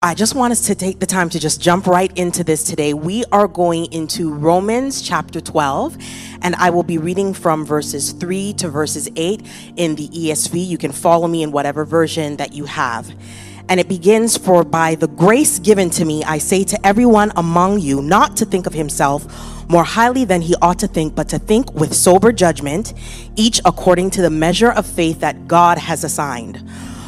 I just want us to take the time to just jump right into this today. We are going into Romans chapter 12, and I will be reading from verses 3 to verses 8 in the ESV. You can follow me in whatever version that you have. And it begins, "For by the grace given to me, I say to everyone among you not to think of himself more highly than he ought to think, but to think with sober judgment, each according to the measure of faith that God has assigned.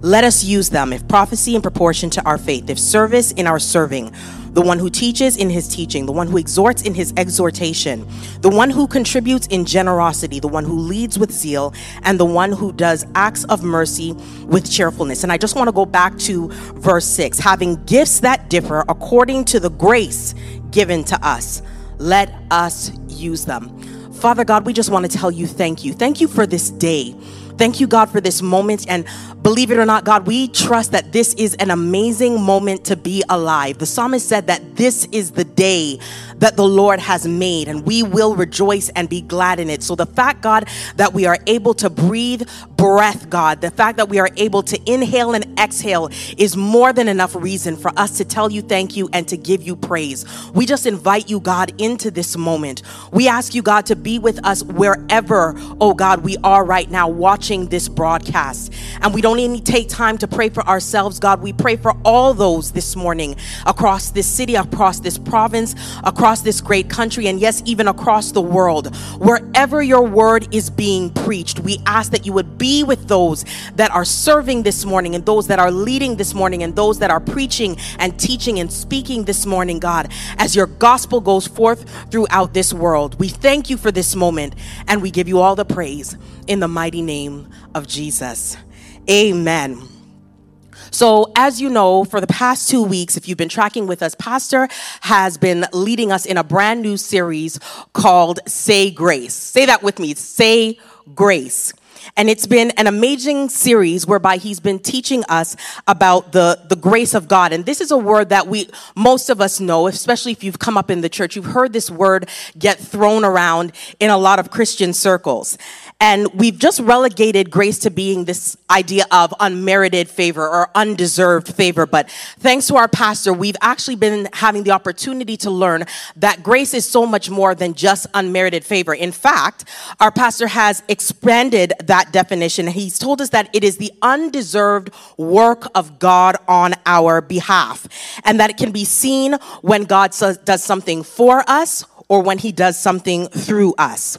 let us use them, if prophecy in proportion to our faith, if service in our serving, the one who teaches in his teaching, the one who exhorts in his exhortation, the one who contributes in generosity, the one who leads with zeal, and the one who does acts of mercy with cheerfulness." And I just want to go back to verse 6. "Having gifts that differ according to the grace given to us, let us use them." Father God, we just want to tell you thank you. Thank you for this day. Thank you, God, for this moment. And believe it or not, God, we trust that this is an amazing moment to be alive. The psalmist said that this is the day that the Lord has made, and we will rejoice and be glad in it. So the fact, God, that we are able to breathe breath, God, the fact that we are able to inhale and exhale is more than enough reason for us to tell you thank you and to give you praise. We just invite you, God, into this moment. We ask you, God, to be with us wherever, oh God, we are right now, watching this broadcast. And we don't even take time to pray for ourselves, God. We pray for all those this morning across this city, across this province, across this great country, and yes, even across the world. Wherever your word is being preached, we ask that you would be with those that are serving this morning, and those that are leading this morning, and those that are preaching and teaching and speaking this morning, God, as your gospel goes forth throughout this world. We thank you for this moment, and we give you all the praise in the mighty name of Jesus. Amen. So as you know, for the past 2 weeks, if you've been tracking with us, Pastor has been leading us in a brand new series called Say Grace. Say that with me, Say Grace. And it's been an amazing series whereby he's been teaching us about the grace of God. And this is a word that most of us know, especially if you've come up in the church. You've heard this word get thrown around in a lot of Christian circles. And we've just relegated grace to being this idea of unmerited favor or undeserved favor. But thanks to our pastor, we've actually been having the opportunity to learn that grace is so much more than just unmerited favor. In fact, our pastor has expanded that definition. He's told us that it is the undeserved work of God on our behalf, and that it can be seen when God does something for us or when he does something through us.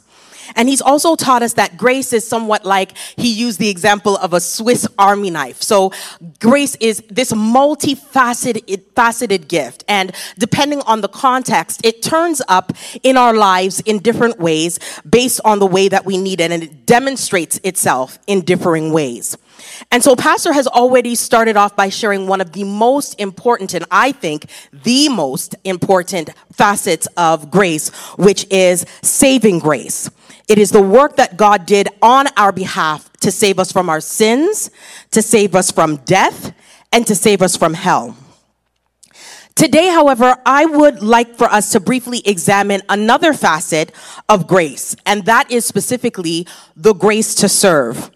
And he's also taught us that grace is somewhat like, he used the example of a Swiss Army knife. So grace is this multifaceted gift. And depending on the context, it turns up in our lives in different ways based on the way that we need it. And it demonstrates itself in differing ways. And so Pastor has already started off by sharing one of the most important, and I think the most important facets of grace, which is saving grace. It is the work that God did on our behalf to save us from our sins, to save us from death, and to save us from hell. Today, however, I would like for us to briefly examine another facet of grace, and that is specifically the grace to serve.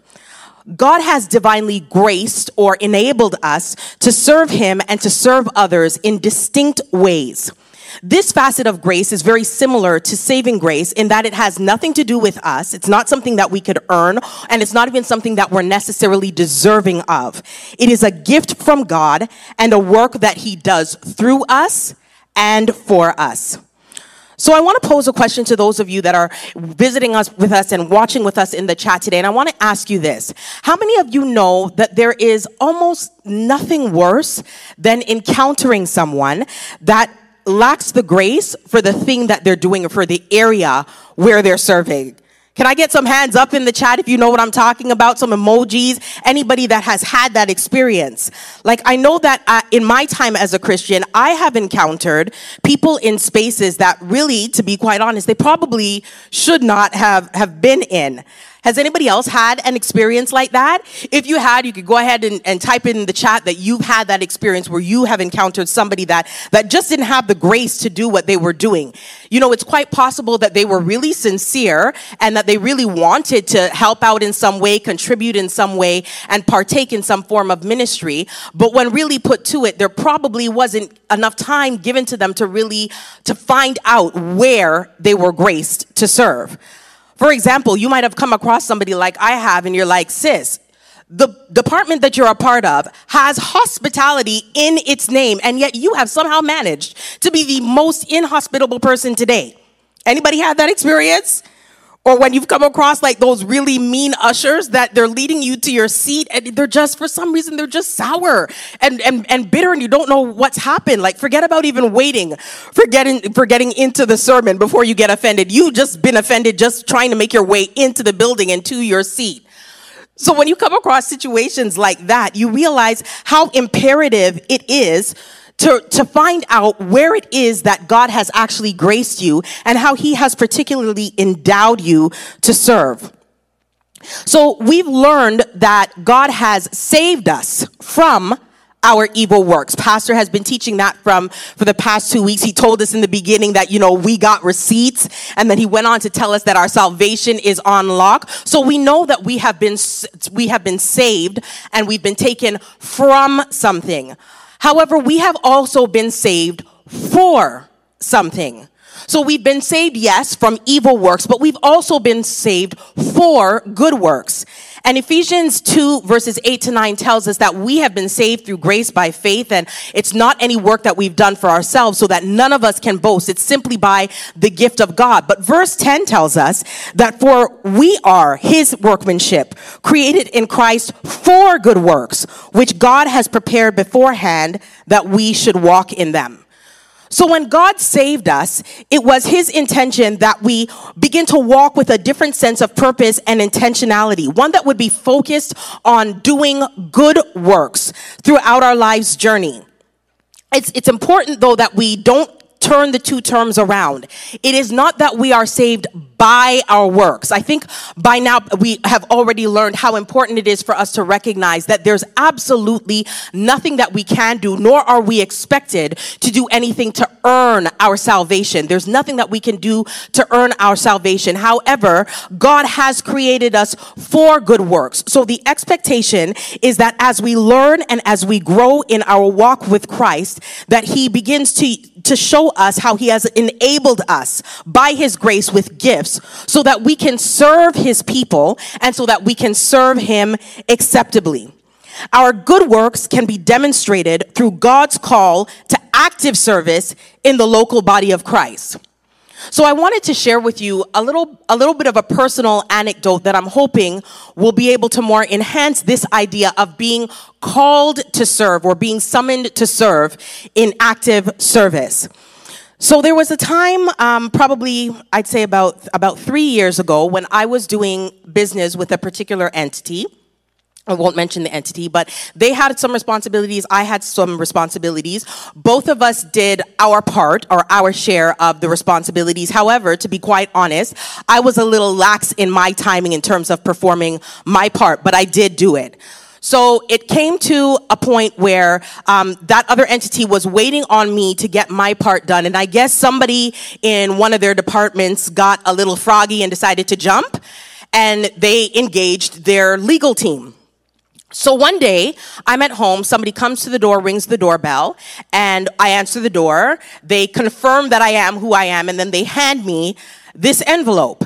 God has divinely graced or enabled us to serve him and to serve others in distinct ways. This facet of grace is very similar to saving grace in that it has nothing to do with us. It's not something that we could earn, and it's not even something that we're necessarily deserving of. It is a gift from God and a work that he does through us and for us. So I want to pose a question to those of you that are visiting us with us and watching with us in the chat today. And I want to ask you this. How many of you know that there is almost nothing worse than encountering someone that lacks the grace for the thing that they're doing or for the area where they're serving? Can I get some hands up in the chat if you know what I'm talking about? Some emojis. Anybody that has had that experience. Like, I know that in my time as a Christian, I have encountered people in spaces that really, to be quite honest, they probably should not have been in. Has anybody else had an experience like that? If you had, you could go ahead and type in the chat that you've had that experience where you have encountered somebody that just didn't have the grace to do what they were doing. You know, it's quite possible that they were really sincere and that they really wanted to help out in some way, contribute in some way, and partake in some form of ministry. But when really put to it, there probably wasn't enough time given to them to find out where they were graced to serve. For example, you might have come across somebody like I have, and you're like, sis, the department that you're a part of has hospitality in its name, and yet you have somehow managed to be the most inhospitable person today. Anybody had that experience? Or when you've come across like those really mean ushers that they're leading you to your seat and they're just, for some reason, they're just sour and bitter and you don't know what's happened. Like, forget about even waiting for getting into the sermon before you get offended. You've just been offended just trying to make your way into the building and to your seat. So when you come across situations like that, you realize how imperative it is to find out where it is that God has actually graced you and how he has particularly endowed you to serve. So we've learned that God has saved us from our evil works. Pastor has been teaching that for the past 2 weeks. He told us in the beginning that, you know, we got receipts, and then he went on to tell us that our salvation is on lock. So we know that we have been saved and we've been taken from something. However, we have also been saved for something. So we've been saved, yes, from evil works, but we've also been saved for good works. And Ephesians 2 verses 8-9 tells us that we have been saved through grace by faith, and it's not any work that we've done for ourselves, so that none of us can boast. It's simply by the gift of God. But verse 10 tells us that for we are his workmanship, created in Christ for good works, which God has prepared beforehand that we should walk in them. So when God saved us, it was his intention that we begin to walk with a different sense of purpose and intentionality, one that would be focused on doing good works throughout our life's journey. It's important, though, that we don't turn the two terms around. It is not that we are saved by our works. I think by now we have already learned how important it is for us to recognize that there's absolutely nothing that we can do, nor are we expected to do anything to earn our salvation. There's nothing that we can do to earn our salvation. However, God has created us for good works. So the expectation is that as we learn and as we grow in our walk with Christ, that he begins to show us how he has enabled us by his grace with gifts, so that we can serve his people and so that we can serve him acceptably. Our good works can be demonstrated through God's call to active service in the local body of Christ. So I wanted to share with you a little bit of a personal anecdote that I'm hoping will be able to more enhance this idea of being called to serve or being summoned to serve in active service. So there was a time, probably I'd say about 3 years ago, when I was doing business with a particular entity. I won't mention the entity, but they had some responsibilities. I had some responsibilities. Both of us did our part or our share of the responsibilities. However, to be quite honest, I was a little lax in my timing in terms of performing my part, but I did do it. So it came to a point where that other entity was waiting on me to get my part done. And I guess somebody in one of their departments got a little froggy and decided to jump. And they engaged their legal team. So one day, I'm at home, somebody comes to the door, rings the doorbell, and I answer the door. They confirm that I am who I am, and then they hand me this envelope.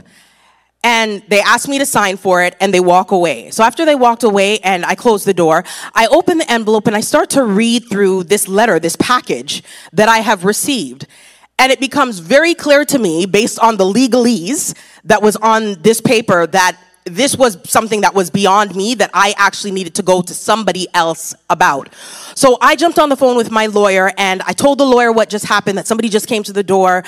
And they asked me to sign for it, and they walk away. So after they walked away and I closed the door, I open the envelope and I start to read through this letter, this package that I have received. And it becomes very clear to me, based on the legalese that was on this paper, that this was something that was beyond me, that I actually needed to go to somebody else about. So I jumped on the phone with my lawyer, and I told the lawyer what just happened, that somebody just came to the door.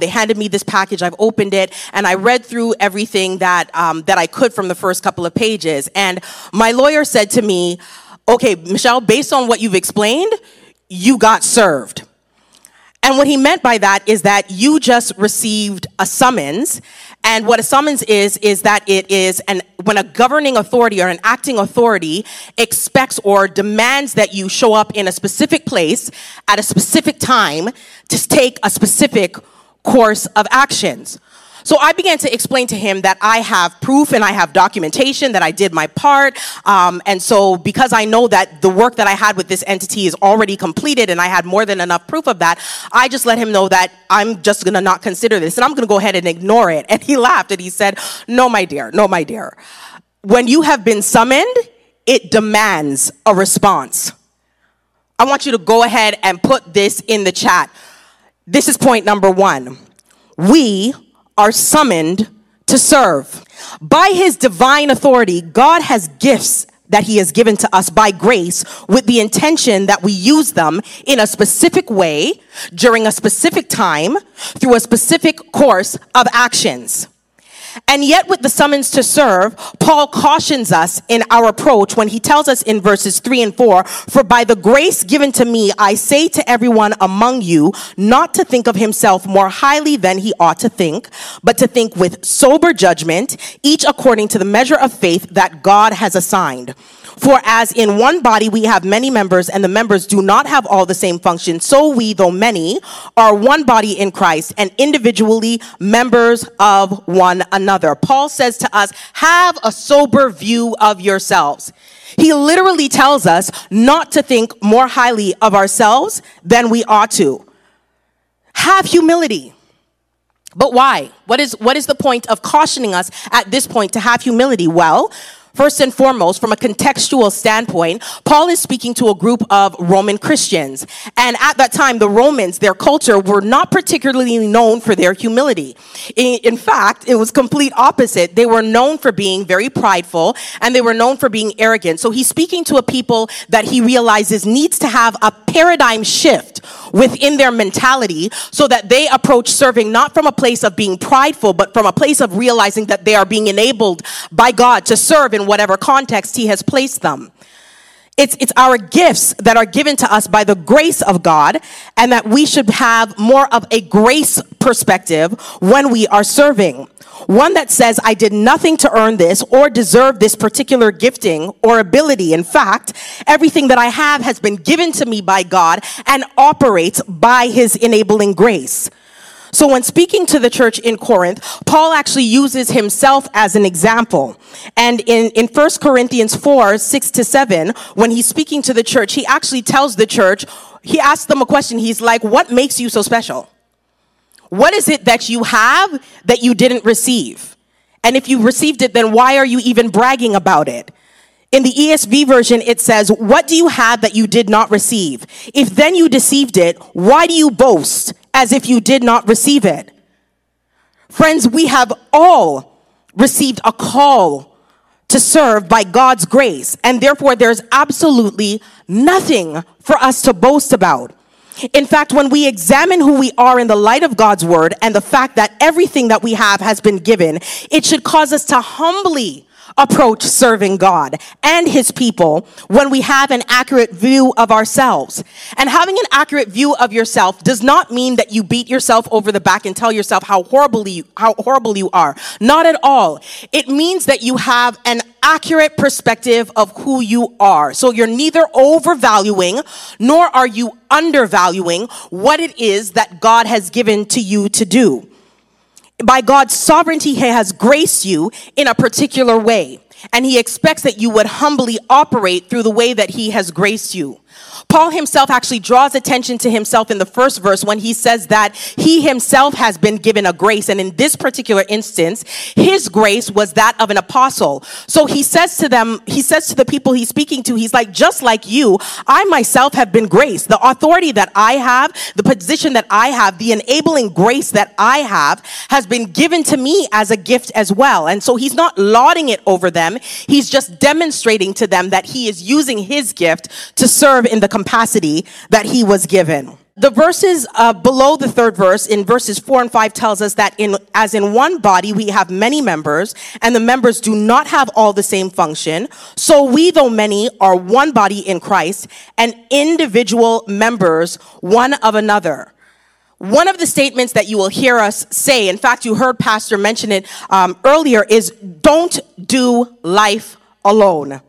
They handed me this package. I've opened it, and I read through everything that I could from the first couple of pages. And my lawyer said to me, "Okay, Michelle, based on what you've explained, you got served." And what he meant by that is that you just received a summons, And what a summons is that it is when a governing authority or an acting authority expects or demands that you show up in a specific place at a specific time to take a specific course of actions. So I began to explain to him that I have proof and I have documentation that I did my part. And so because I know that the work that I had with this entity is already completed and I had more than enough proof of that, I just let him know that I'm just going to not consider this and I'm going to go ahead and ignore it. And he laughed and he said, "No, my dear, no, my dear. When you have been summoned, it demands a response. I want you to go ahead and put this in the chat. This is point number one. We are summoned to serve. By his divine authority, God has gifts that he has given to us by grace with the intention that we use them in a specific way, during a specific time, through a specific course of actions. And yet with the summons to serve, Paul cautions us in our approach when he tells us in verses 3 and 4, "For by the grace given to me, I say to everyone among you not to think of himself more highly than he ought to think, but to think with sober judgment, each according to the measure of faith that God has assigned. For as in one body we have many members, and the members do not have all the same function, so we, though many, are one body in Christ, and individually members of one another." Paul says to us, have a sober view of yourselves. He literally tells us not to think more highly of ourselves than we ought to. Have humility. But why? What is the point of cautioning us at this point to have humility? Well, first and foremost, from a contextual standpoint, Paul is speaking to a group of Roman Christians. And at that time, the Romans, their culture, were not particularly known for their humility. In fact, it was complete opposite. They were known for being very prideful, and they were known for being arrogant. So he's speaking to a people that he realizes needs to have a paradigm shift within their mentality so that they approach serving not from a place of being prideful, but from a place of realizing that they are being enabled by God to serve in whatever context he has placed them. It's our gifts that are given to us by the grace of God, and that we should have more of a grace perspective when we are serving. One that says, I did nothing to earn this or deserve this particular gifting or ability. In fact, everything that I have has been given to me by God and operates by his enabling grace. So when speaking to the church in Corinth, Paul actually uses himself as an example. And in 1 Corinthians 4:6-7, when he's speaking to the church, he actually tells the church, he asks them a question. He's like, what makes you so special? What is it that you have that you didn't receive? And if you received it, then why are you even bragging about it? In the ESV version, it says, what do you have that you did not receive? If then you deceived it, why do you boast as if you did not receive it? Friends, we have all received a call to serve by God's grace, and therefore there's absolutely nothing for us to boast about. In fact, when we examine who we are in the light of God's word and the fact that everything that we have has been given, it should cause us to humbly approach serving God and his people when we have an accurate view of ourselves. And having an accurate view of yourself does not mean that you beat yourself over the back and tell yourself how horrible you are. Not at all. It means that you have an accurate perspective of who you are. So you're neither overvaluing nor are you undervaluing what it is that God has given to you to do. By God's sovereignty, he has graced you in a particular way, and he expects that you would humbly operate through the way that he has graced you. Paul himself actually draws attention to himself in the first verse when he says that he himself has been given a grace, and in this particular instance, his grace was that of an apostle. So he says to them, he says to the people he's speaking to, he's like, just like you, I myself have been graced. The authority that I have, the position that I have, the enabling grace that I have has been given to me as a gift as well. And so he's not lauding it over them. He's just demonstrating to them that he is using his gift to serve in the capacity that he was given. The verses below the third verse, in verses 4 and 5, tells us that as in one body we have many members, and the members do not have all the same function. So we, though many, are one body in Christ, and individual members one of another. One of the statements that you will hear us say, in fact, you heard Pastor mention it earlier, is don't do life alone.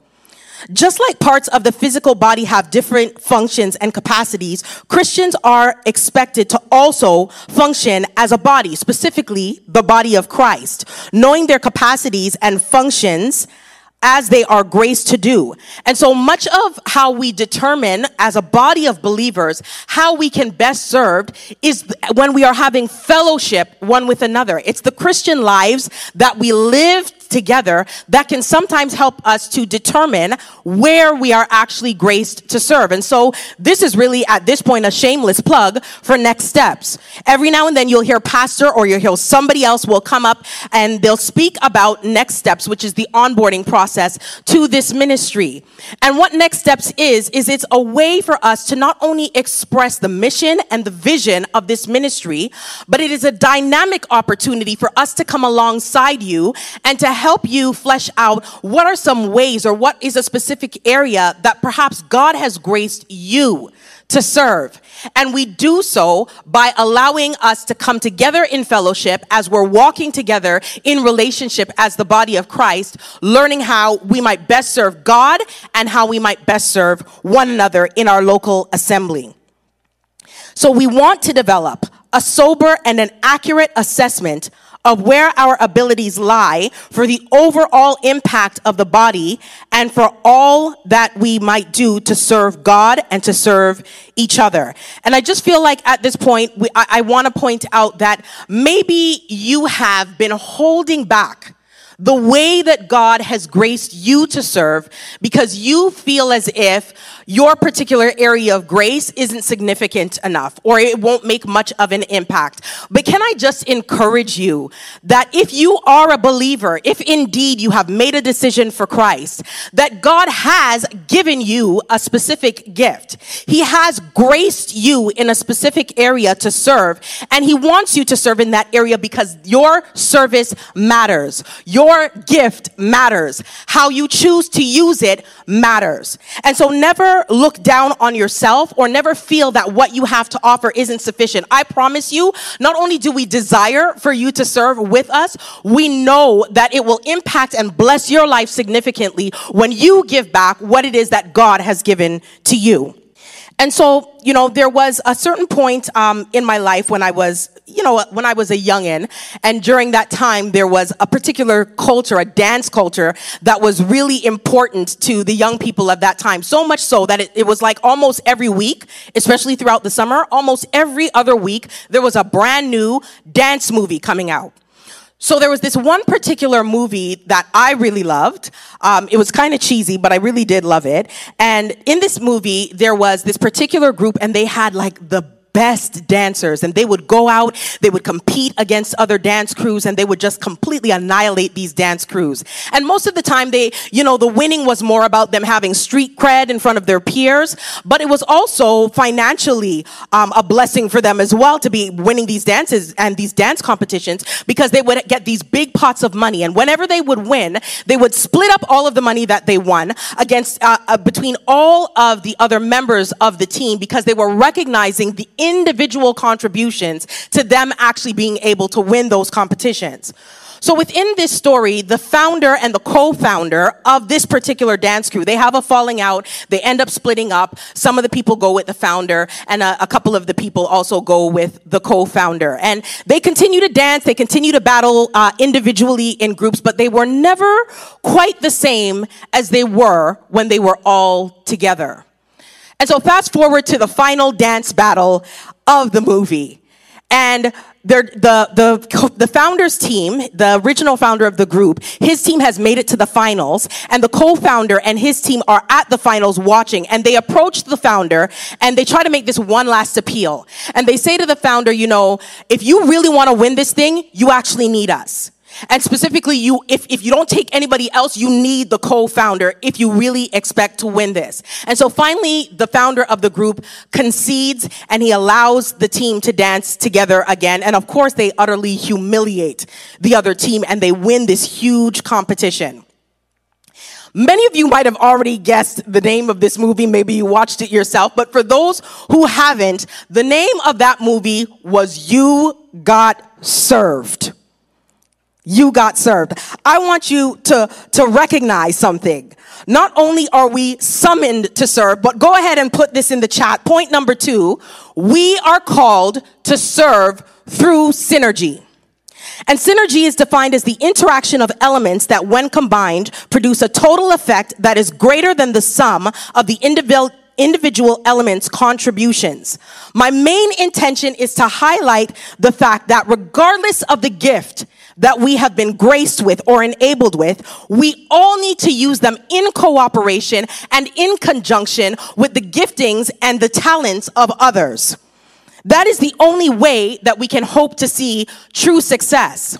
Just like parts of the physical body have different functions and capacities, Christians are expected to also function as a body, specifically the body of Christ, knowing their capacities and functions as they are graced to do. And so much of how we determine as a body of believers how we can best serve is when we are having fellowship one with another. It's the Christian lives that we live together that can sometimes help us to determine where we are actually graced to serve. And so this is really, at this point, a shameless plug for Next Steps. Every now and then you'll hear pastor or you'll hear somebody else will come up and they'll speak about Next Steps, which is the onboarding process to this ministry. And what Next Steps is it's a way for us to not only express the mission and the vision of this ministry, but it is a dynamic opportunity for us to come alongside you and to help you flesh out what are some ways or what is a specific area that perhaps God has graced you to serve. And we do so by allowing us to come together in fellowship as we're walking together in relationship as the body of Christ, learning how we might best serve God and how we might best serve one another in our local assembly. So we want to develop a sober and an accurate assessment of where our abilities lie for the overall impact of the body and for all that we might do to serve God and to serve each other. And I just feel like at this point, I want to point out that maybe you have been holding back the way that God has graced you to serve because you feel as if your particular area of grace isn't significant enough or it won't make much of an impact. But can I just encourage you that if you are a believer, if indeed you have made a decision for Christ, that God has given you a specific gift. He has graced you in a specific area to serve, and he wants you to serve in that area because your service matters. Your gift matters. How you choose to use it matters. And so never look down on yourself or never feel that what you have to offer isn't sufficient. I promise you, not only do we desire for you to serve with us, we know that it will impact and bless your life significantly when you give back what it is that God has given to you. And so, you know, there was a certain point in my life when I was, when I was a youngin', and during that time, there was a particular culture, a dance culture, that was really important to the young people of that time. So much so that it was like almost every week, especially throughout the summer, almost every other week, there was a brand new dance movie coming out. So there was this one particular movie that I really loved. It was kind of cheesy, but I really did love it. And in this movie, there was this particular group, and they had like the best dancers, and they would go out, they would compete against other dance crews, and they would just completely annihilate these dance crews. And most of the time, they, the winning was more about them having street cred in front of their peers, but it was also financially a blessing for them as well to be winning these dances and these dance competitions, because they would get these big pots of money. And whenever they would win, they would split up all of the money that they won against between all of the other members of the team, because they were recognizing the individual contributions to them actually being able to win those competitions. So within this story, the founder and the co-founder of this particular dance crew, they have a falling out. They end up splitting up. Some of the people go with the founder, and a couple of the people also go with the co-founder. And they continue to dance. They continue to battle individually in groups, but they were never quite the same as they were when they were all together. And so fast forward to the final dance battle of the movie. And the founder's team, the original founder of the group, his team has made it to the finals. And the co-founder and his team are at the finals watching. And they approach the founder and they try to make this one last appeal. And they say to the founder, if you really want to win this thing, you actually need us. And specifically, if you don't take anybody else, you need the co-founder if you really expect to win this. And so finally, the founder of the group concedes, and he allows the team to dance together again. And of course, they utterly humiliate the other team, and they win this huge competition. Many of you might have already guessed the name of this movie. Maybe you watched it yourself. But for those who haven't, the name of that movie was You Got Served. You got served. I want you to recognize something. Not only are we summoned to serve, but go ahead and put this in the chat. Point number 2, we are called to serve through synergy. And synergy is defined as the interaction of elements that, when combined, produce a total effect that is greater than the sum of the individual elements' contributions. My main intention is to highlight the fact that regardless of the gift that we have been graced with or enabled with, we all need to use them in cooperation and in conjunction with the giftings and the talents of others. That is the only way that we can hope to see true success.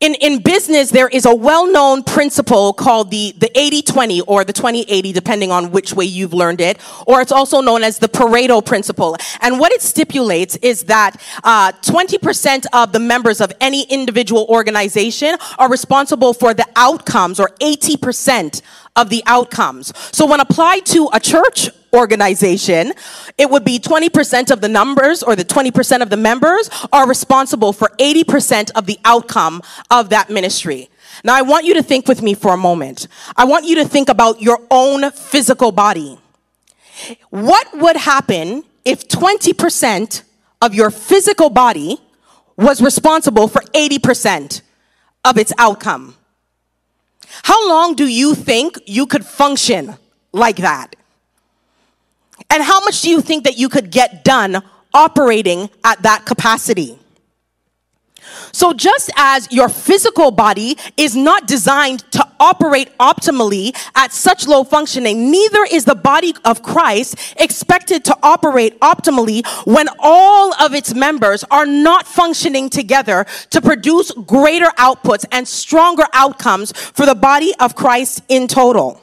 In business, there is a well-known principle called the 80-20 or the 20-80, depending on which way you've learned it, or it's also known as the Pareto principle. And what it stipulates is that 20% of the members of any individual organization are responsible for the outcomes, or 80% of the outcomes. So when applied to a church organization, it would be 20% of the numbers, or the 20% of the members are responsible for 80% of the outcome of that ministry. Now, I want you to think with me for a moment. I want you to think about your own physical body. What would happen if 20% of your physical body was responsible for 80% of its outcome? How long do you think you could function like that? And how much do you think that you could get done operating at that capacity? So just as your physical body is not designed to operate optimally at such low functioning, neither is the body of Christ expected to operate optimally when all of its members are not functioning together to produce greater outputs and stronger outcomes for the body of Christ in total.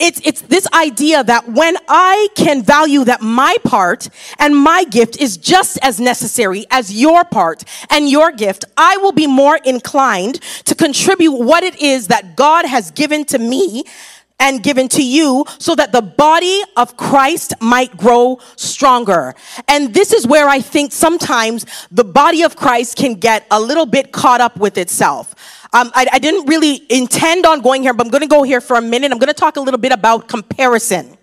It's this idea that when I can value that my part and my gift is just as necessary as your part and your gift, I will be more inclined to contribute what it is that God has given to me and given to you so that the body of Christ might grow stronger. And this is where I think sometimes the body of Christ can get a little bit caught up with itself. I didn't really intend on going here, but I'm going to go here for a minute. I'm going to talk a little bit about comparison.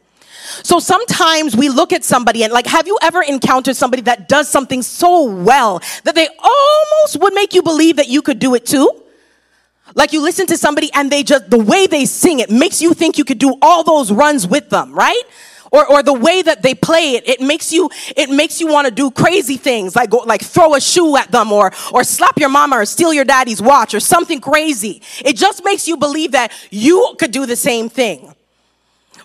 So sometimes we look at somebody and have you ever encountered somebody that does something so well that they almost would make you believe that you could do it too? Like you listen to somebody and the way they sing, it makes you think you could do all those runs with them, right? Or the way that they play it, it makes you want to do crazy things like throw a shoe at them or slap your mama or steal your daddy's watch or something crazy. It just makes you believe that you could do the same thing.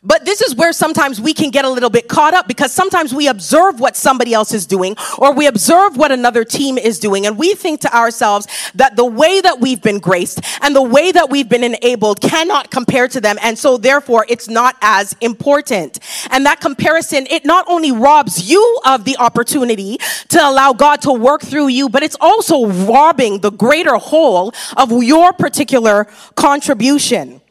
But this is where sometimes we can get a little bit caught up because sometimes we observe what somebody else is doing or we observe what another team is doing and we think to ourselves that the way that we've been graced and the way that we've been enabled cannot compare to them, and so therefore it's not as important. And that comparison, it not only robs you of the opportunity to allow God to work through you, but it's also robbing the greater whole of your particular contribution.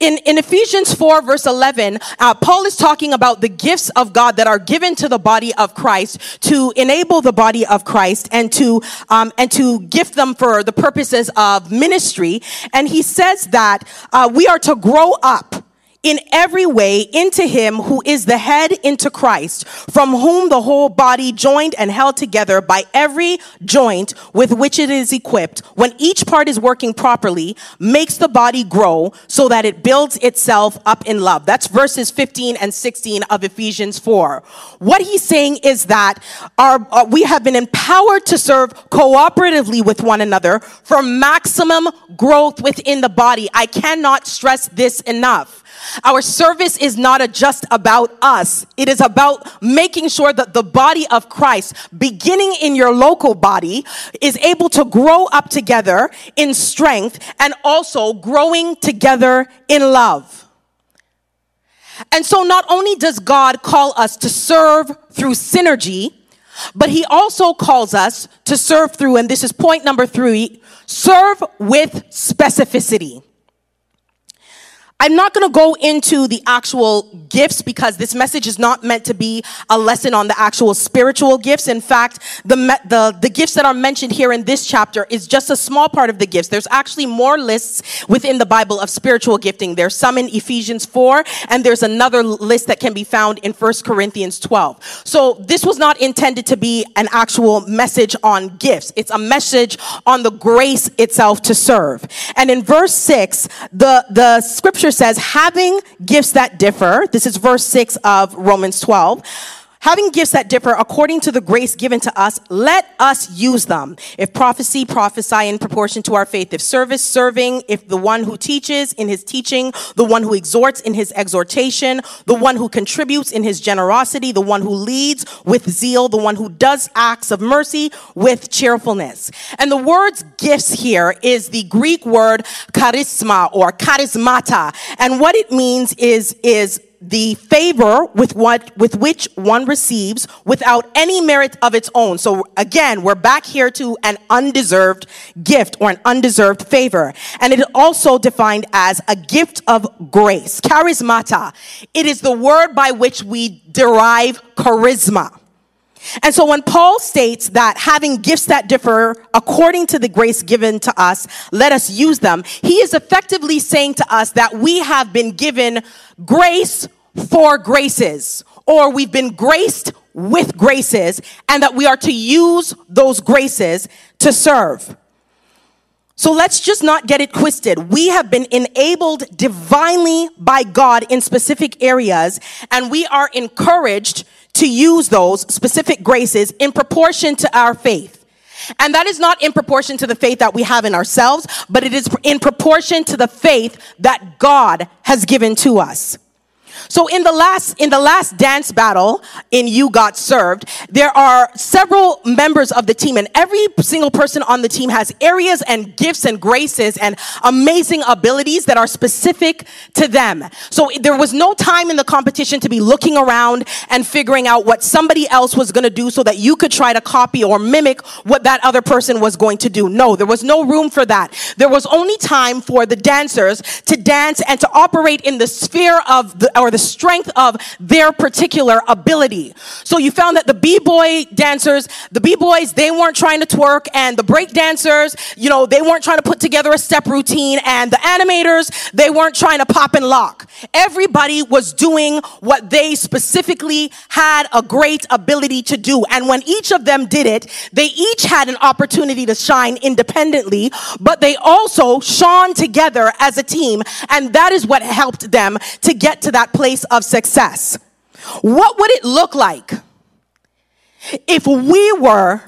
In Ephesians 4 verse 11, Paul is talking about the gifts of God that are given to the body of Christ to enable the body of Christ and to gift them for the purposes of ministry. And he says that we are to grow up in every way into him who is the head, into Christ, from whom the whole body, joined and held together by every joint with which it is equipped, when each part is working properly, makes the body grow so that it builds itself up in love. That's verses 15 and 16 of Ephesians 4. What he's saying is that we have been empowered to serve cooperatively with one another for maximum growth within the body. I cannot stress this enough. Our service is not just about us. It is about making sure that the body of Christ, beginning in your local body, is able to grow up together in strength and also growing together in love. And so not only does God call us to serve through synergy, but he also calls us to serve through, and this is point number 3, serve with specificity. I'm not going to go into the actual gifts because this message is not meant to be a lesson on the actual spiritual gifts. In fact, the gifts that are mentioned here in this chapter is just a small part of the gifts. There's actually more lists within the Bible of spiritual gifting. There's some in Ephesians 4, and there's another list that can be found in 1 Corinthians 12. So this was not intended to be an actual message on gifts. It's a message on the grace itself to serve. And in verse 6, the scripture says, having gifts that differ, this is verse 6 of Romans 12, having gifts that differ according to the grace given to us, let us use them. If prophecy, prophesy in proportion to our faith. If service, serving. If the one who teaches, in his teaching. The one who exhorts, in his exhortation. The one who contributes, in his generosity. The one who leads, with zeal. The one who does acts of mercy, with cheerfulness. And the words gifts here is the Greek word charisma or charismata. And what it means is the favor with which one receives without any merit of its own. So again, we're back here to an undeserved gift or an undeserved favor. And it is also defined as a gift of grace. Charismata. It is the word by which we derive charisma. And so when Paul states that having gifts that differ according to the grace given to us, let us use them, he is effectively saying to us that we have been given grace for graces, or we've been graced with graces, and that we are to use those graces to serve. So let's just not get it twisted. We have been enabled divinely by God in specific areas, and we are encouraged to use those specific graces in proportion to our faith. And that is not in proportion to the faith that we have in ourselves, but it is in proportion to the faith that God has given to us. So in the last dance battle in You Got Served, there are several members of the team, and every single person on the team has areas and gifts and graces and amazing abilities that are specific to them. So there was no time in the competition to be looking around and figuring out what somebody else was going to do so that you could try to copy or mimic what that other person was going to do. No, there was no room for that. There was only time for the dancers to dance and to operate in the sphere of the strength of their particular ability. So you found that the B-boys, they weren't trying to twerk, and the break dancers, they weren't trying to put together a step routine, and the animators, they weren't trying to pop and lock. Everybody was doing what they specifically had a great ability to do. And when each of them did it, they each had an opportunity to shine independently, but they also shone together as a team. And that is what helped them to get to that place of success. What would it look like if we were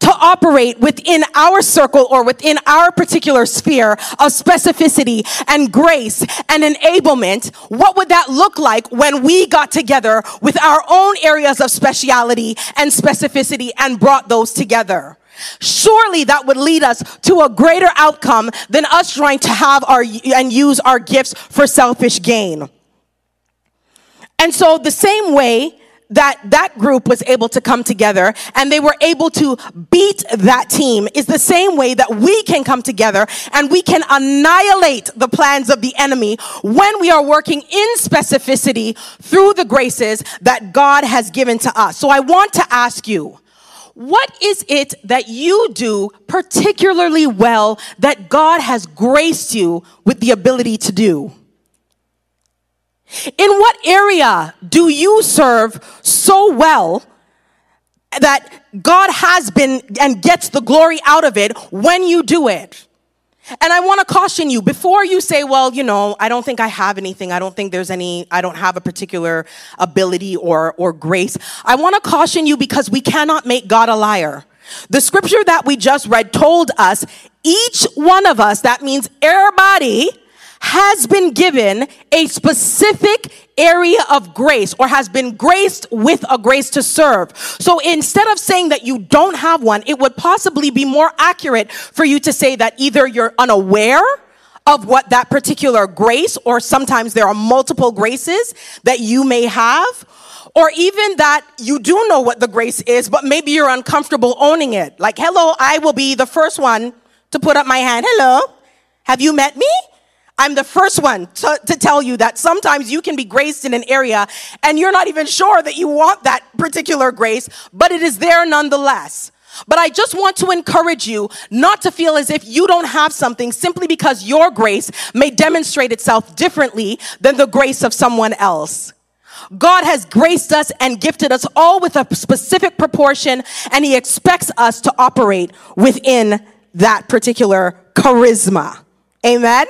to operate within our circle or within our particular sphere of specificity and grace and enablement? What would that look like when we got together with our own areas of speciality and specificity and brought those together? Surely that would lead us to a greater outcome than us trying to have and use our gifts for selfish gain. And so the same way that group was able to come together and they were able to beat that team is the same way that we can come together and we can annihilate the plans of the enemy when we are working in specificity through the graces that God has given to us. So I want to ask you, what is it that you do particularly well that God has graced you with the ability to do? In what area do you serve so well that God has been and gets the glory out of it when you do it? And I want to caution you before you say, well, I don't think I have anything. I don't think there's any, I don't have a particular ability or grace. I want to caution you because we cannot make God a liar. The scripture that we just read told us each one of us, that means everybody, has been given a specific area of grace or has been graced with a grace to serve. So instead of saying that you don't have one, it would possibly be more accurate for you to say that either you're unaware of what that particular grace, or sometimes there are multiple graces that you may have, or even that you do know what the grace is, but maybe you're uncomfortable owning it. Like, hello, I will be the first one to put up my hand. Hello, have you met me? I'm the first one to tell you that sometimes you can be graced in an area and you're not even sure that you want that particular grace, but it is there nonetheless. But I just want to encourage you not to feel as if you don't have something simply because your grace may demonstrate itself differently than the grace of someone else. God has graced us and gifted us all with a specific proportion, and he expects us to operate within that particular charisma. Amen?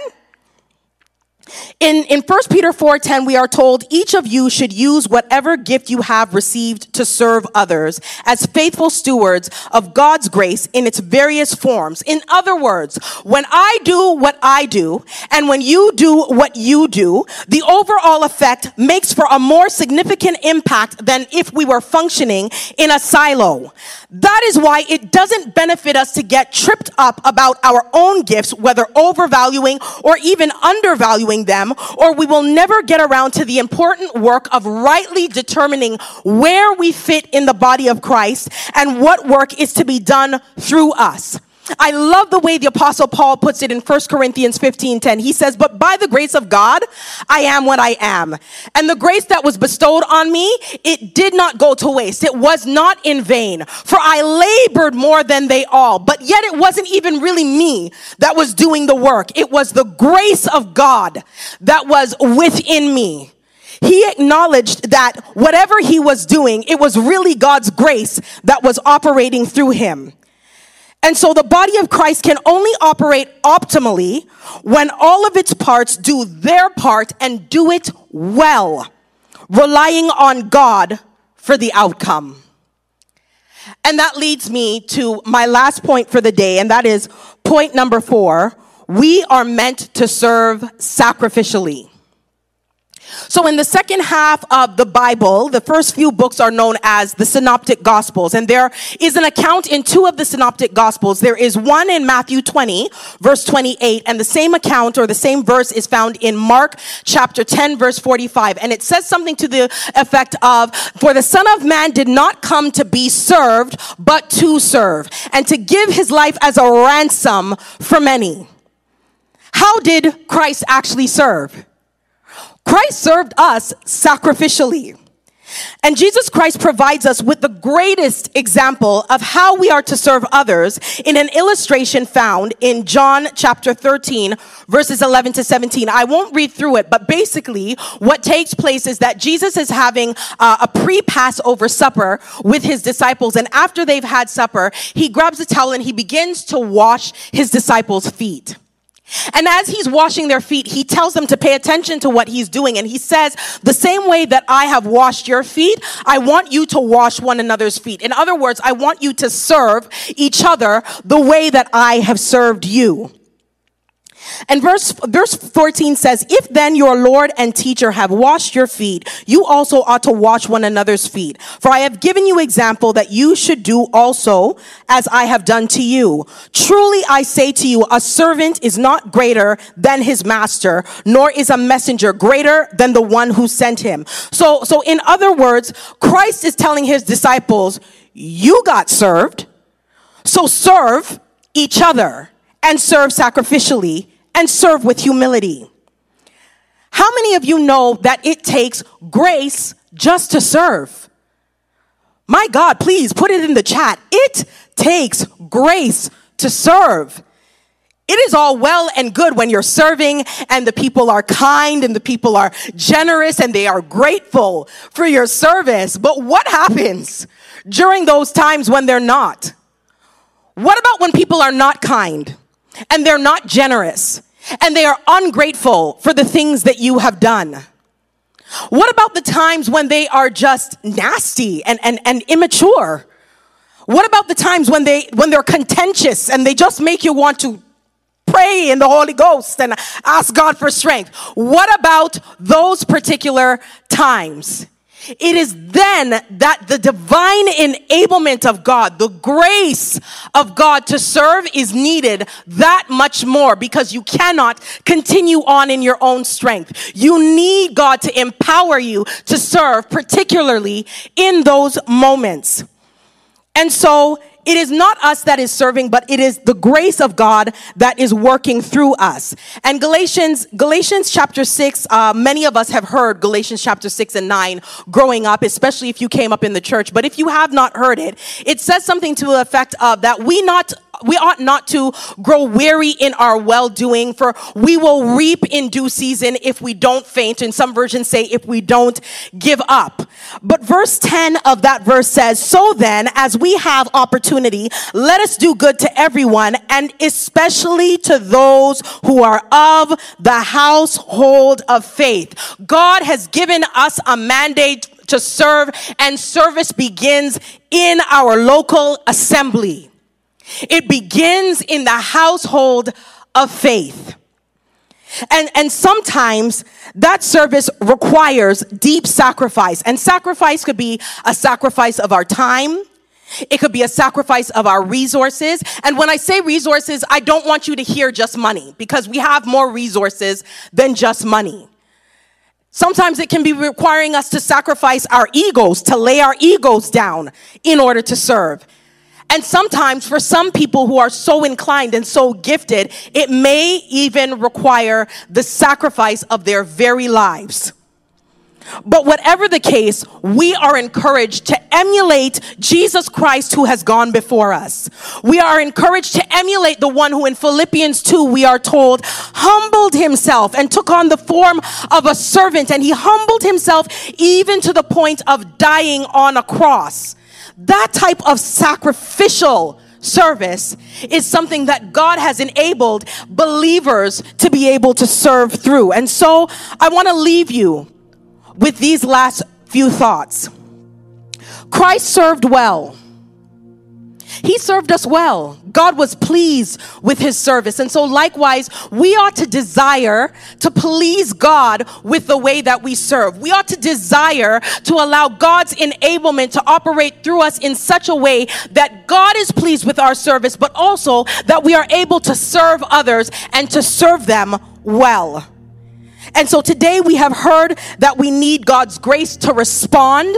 In 1 Peter 4:10, we are told, each of you should use whatever gift you have received to serve others as faithful stewards of God's grace in its various forms. In other words, when I do what I do, and when you do what you do, the overall effect makes for a more significant impact than if we were functioning in a silo. That is why it doesn't benefit us to get tripped up about our own gifts, whether overvaluing or even undervaluing them, or we will never get around to the important work of rightly determining where we fit in the body of Christ and what work is to be done through us. I love the way the Apostle Paul puts it in 1 Corinthians 15:10. He says, but by the grace of God, I am what I am. And the grace that was bestowed on me, it did not go to waste. It was not in vain. For I labored more than they all. But yet it wasn't even really me that was doing the work. It was the grace of God that was within me. He acknowledged that whatever he was doing, it was really God's grace that was operating through him. And so the body of Christ can only operate optimally when all of its parts do their part and do it well, relying on God for the outcome. And that leads me to my last point for the day, and that is point number 4. We are meant to serve sacrificially. So in the second half of the Bible, the first few books are known as the Synoptic Gospels. And there is an account in 2 of the Synoptic Gospels. There is one in Matthew 20, verse 28. And the same account or the same verse is found in Mark chapter 10, verse 45. And it says something to the effect of, for the Son of Man did not come to be served, but to serve, and to give his life as a ransom for many. How did Christ actually serve? Christ served us sacrificially. And Jesus Christ provides us with the greatest example of how we are to serve others in an illustration found in John chapter 13, verses 11 to 17. I won't read through it, but basically what takes place is that Jesus is having a pre-Passover supper with his disciples. And after they've had supper, he grabs a towel and he begins to wash his disciples' feet. And as he's washing their feet, he tells them to pay attention to what he's doing. And he says, the same way that I have washed your feet, I want you to wash one another's feet. In other words, I want you to serve each other the way that I have served you. And verse 14 says, if then your Lord and teacher have washed your feet, you also ought to wash one another's feet. For I have given you example that you should do also as I have done to you. Truly I say to you, a servant is not greater than his master, nor is a messenger greater than the one who sent him. So in other words, Christ is telling his disciples, you got served, so serve each other and serve sacrificially. And serve with humility. How many of you know that it takes grace just to serve? My God, please put it in the chat. It takes grace to serve. It is all well and good when you're serving and the people are kind and the people are generous and they are grateful for your service. But what happens during those times when they're not? What about when people are not kind and they're not generous? And they are ungrateful for the things that you have done. What about the times when they are just nasty and immature? What about the times when they're contentious and they just make you want to pray in the Holy Ghost and ask God for strength? What about those particular times? It is then that the divine enablement of God, the grace of God to serve is needed that much more, because you cannot continue on in your own strength. You need God to empower you to serve, particularly in those moments. And so it is not us that is serving, but it is the grace of God that is working through us. And Galatians chapter 6, many of us have heard Galatians chapter 6 and 9 growing up, especially if you came up in the church. But if you have not heard it, it says something to the effect of that we ought not to grow weary in our well-doing, for we will reap in due season if we don't faint. And some versions say if we don't give up. But verse 10 of that verse says, so then, as we have opportunity, let us do good to everyone, and especially to those who are of the household of faith. God has given us a mandate to serve, and service begins in our local assembly. It begins in the household of faith. And sometimes that service requires deep sacrifice. And sacrifice could be a sacrifice of our time. It could be a sacrifice of our resources. And when I say resources, I don't want you to hear just money, because we have more resources than just money. Sometimes it can be requiring us to sacrifice our egos, to lay our egos down in order to serve. And sometimes for some people who are so inclined and so gifted, it may even require the sacrifice of their very lives. But whatever the case, we are encouraged to emulate Jesus Christ who has gone before us. We are encouraged to emulate the one who in Philippians 2, we are told, humbled himself and took on the form of a servant. And he humbled himself even to the point of dying on a cross. That type of sacrificial service is something that God has enabled believers to be able to serve through. And so I want to leave you with these last few thoughts. Christ served well. He served us well. God was pleased with his service. And so likewise, we ought to desire to please God with the way that we serve. We ought to desire to allow God's enablement to operate through us in such a way that God is pleased with our service, but also that we are able to serve others and to serve them well. And so today we have heard that we need God's grace to respond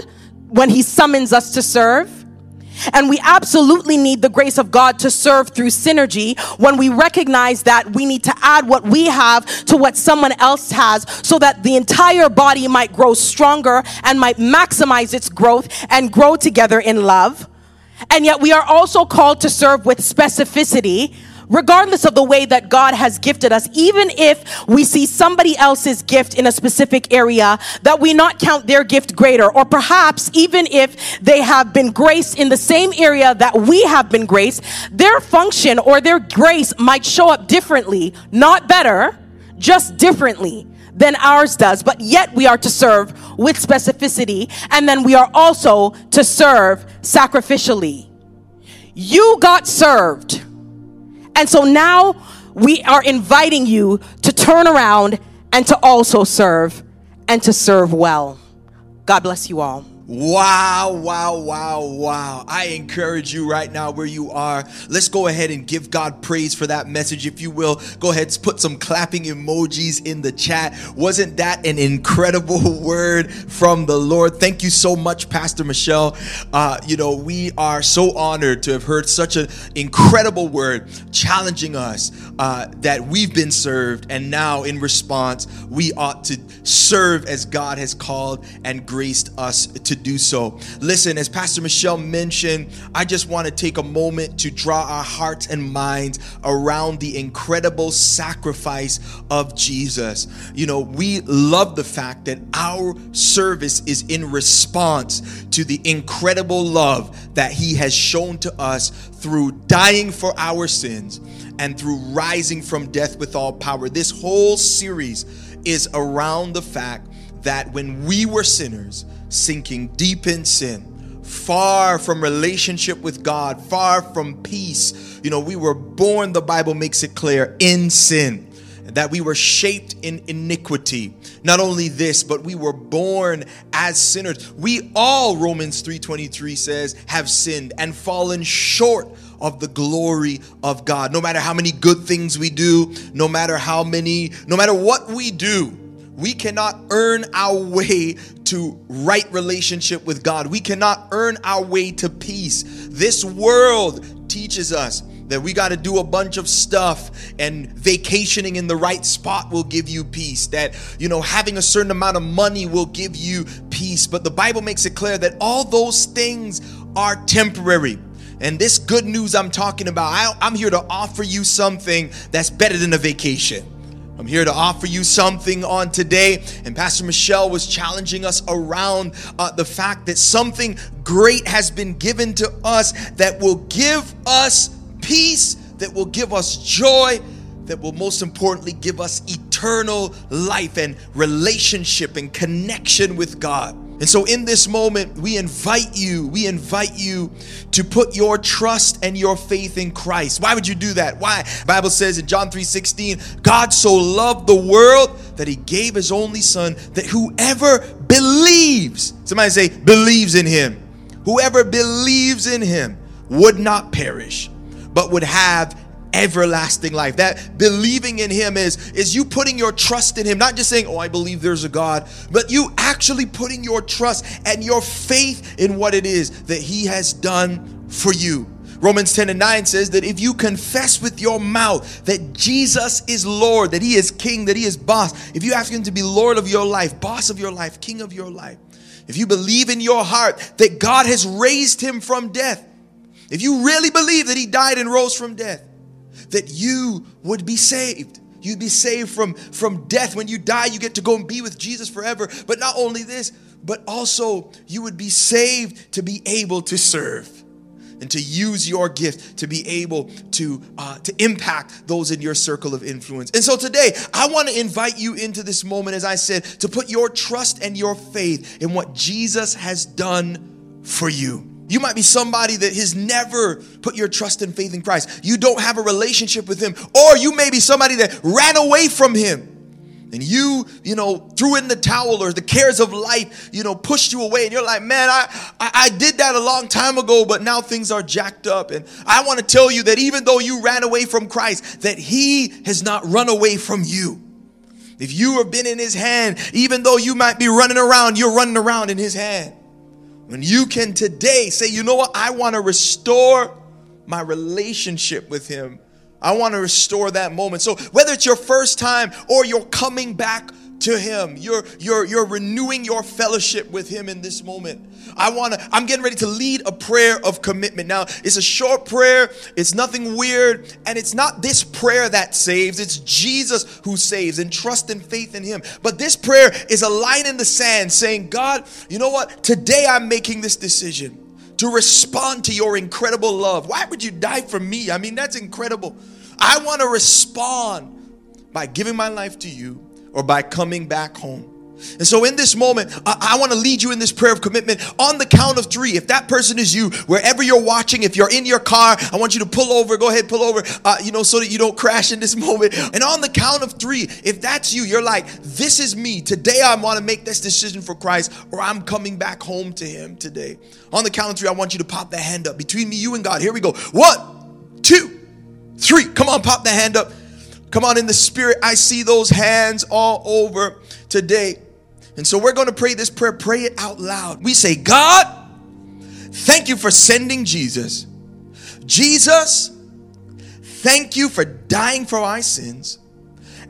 when he summons us to serve. And we absolutely need the grace of God to serve through synergy when we recognize that we need to add what we have to what someone else has, so that the entire body might grow stronger and might maximize its growth and grow together in love. And yet we are also called to serve with specificity, regardless of the way that God has gifted us. Even if we see somebody else's gift in a specific area, that we not count their gift greater, or perhaps even if they have been graced in the same area that we have been graced, their function or their grace might show up differently, not better, just differently than ours does. But yet we are to serve with specificity, and then we are also to serve sacrificially. You got served. And so now we are inviting you to turn around and to also serve, and to serve well. God bless you all. Wow, wow, wow, wow. I encourage you right now where you are. Let's go ahead and give God praise for that message. If you will, go ahead and put some clapping emojis in the chat. Wasn't that an incredible word from the Lord? Thank you so much, Pastor Michelle. We are so honored to have heard such an incredible word challenging us that we've been served, and now in response, we ought to serve as God has called and graced us to do so. Listen, as Pastor Michelle mentioned, I just want to take a moment to draw our hearts and minds around the incredible sacrifice of Jesus. We love the fact that our service is in response to the incredible love that he has shown to us through dying for our sins and through rising from death with all power. This whole series is around the fact that when we were sinners, sinking deep in sin, far from relationship with God, far from peace, we were born, the Bible makes it clear, in sin, that we were shaped in iniquity. Not only this, but we were born as sinners. We all, Romans 3:23 says, have sinned and fallen short of the glory of God. No matter how many good things we do, no matter what we do, We cannot earn our way to right relationship with God. We cannot earn our way to peace. This world teaches us that we got to do a bunch of stuff, and vacationing in the right spot will give you peace. That, you know, having a certain amount of money will give you peace. But the Bible makes it clear that all those things are temporary. And this good news I'm talking about, I'm here to offer you something that's better than a vacation. I'm here to offer you something on today. And Pastor Michelle was challenging us around the fact that something great has been given to us that will give us peace, that will give us joy, that will most importantly give us eternal life and relationship and connection with God. And so in this moment, we invite you to put your trust and your faith in Christ. Why would you do that? Why? The Bible says in John 3:16, God so loved the world that he gave his only son, that whoever believes, somebody say, believes in him. Whoever believes in him would not perish, but would have everlasting life. That believing in him is you putting your trust in him, not just saying, oh, I believe there's a God, but you actually putting your trust and your faith in what it is that he has done for you. Romans 10:9 says that if you confess with your mouth that Jesus is Lord, that he is king, that he is boss, if you ask him to be Lord of your life, boss of your life, king of your life, if you believe in your heart that God has raised him from death, if you really believe that he died and rose from death, that you would be saved. You'd be saved from death. When you die, you get to go and be with Jesus forever. But not only this, but also you would be saved to be able to serve and to use your gift to be able to impact those in your circle of influence. And so today, I want to invite you into this moment, as I said, to put your trust and your faith in what Jesus has done for you. You might be somebody that has never put your trust and faith in Christ. You don't have a relationship with him. Or you may be somebody that ran away from him. And you know, threw in the towel, or the cares of life, you know, pushed you away. And you're like, man, I did that a long time ago, but now things are jacked up. And I want to tell you that even though you ran away from Christ, that he has not run away from you. If you have been in his hand, even though you might be running around, you're running around in his hand. When you can today say, you know what? I want to restore my relationship with him. I want to restore that moment. So whether it's your first time or you're coming back to him, you're renewing your fellowship with him in this moment. I'm getting ready to lead a prayer of commitment. Now, it's a short prayer. It's nothing weird. And it's not this prayer that saves. It's Jesus who saves, and trust and faith in him. But this prayer is a line in the sand saying, God, you know what? Today I'm making this decision to respond to your incredible love. Why would you die for me? I mean, that's incredible. I want to respond by giving my life to you, or by coming back home. And so in this moment, I want to lead you in this prayer of commitment on the count of three. If that person is you, wherever you're watching, if you're in your car, I want you to pull over. Go ahead, pull over, so that you don't crash in this moment. And on the count of three, if that's you, you're like, this is me. Today I want to make this decision for Christ, or I'm coming back home to him today. On the count of three, I want you to pop that hand up between me, you, and God. Here we go. 1, 2, 3. Come on, pop that hand up. Come on, in the spirit, I see those hands all over today. And so we're going to pray this prayer. Pray it out loud. We say, God, thank you for sending Jesus. Jesus, thank you for dying for our sins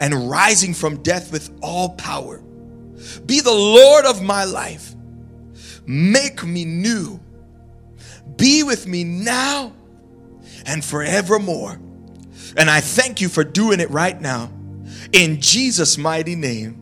and rising from death with all power. Be the Lord of my life. Make me new. Be with me now and forevermore. And I thank you for doing it right now. In Jesus' mighty name.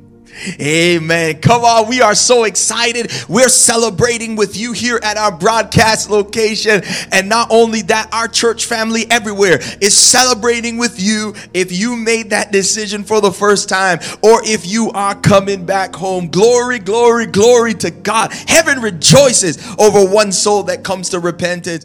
Amen. Come on, we are so excited. We're celebrating with you here at our broadcast location. And not only that, our church family everywhere is celebrating with you if you made that decision for the first time, or if you are coming back home. Glory, glory, glory to God. Heaven rejoices over one soul that comes to repentance.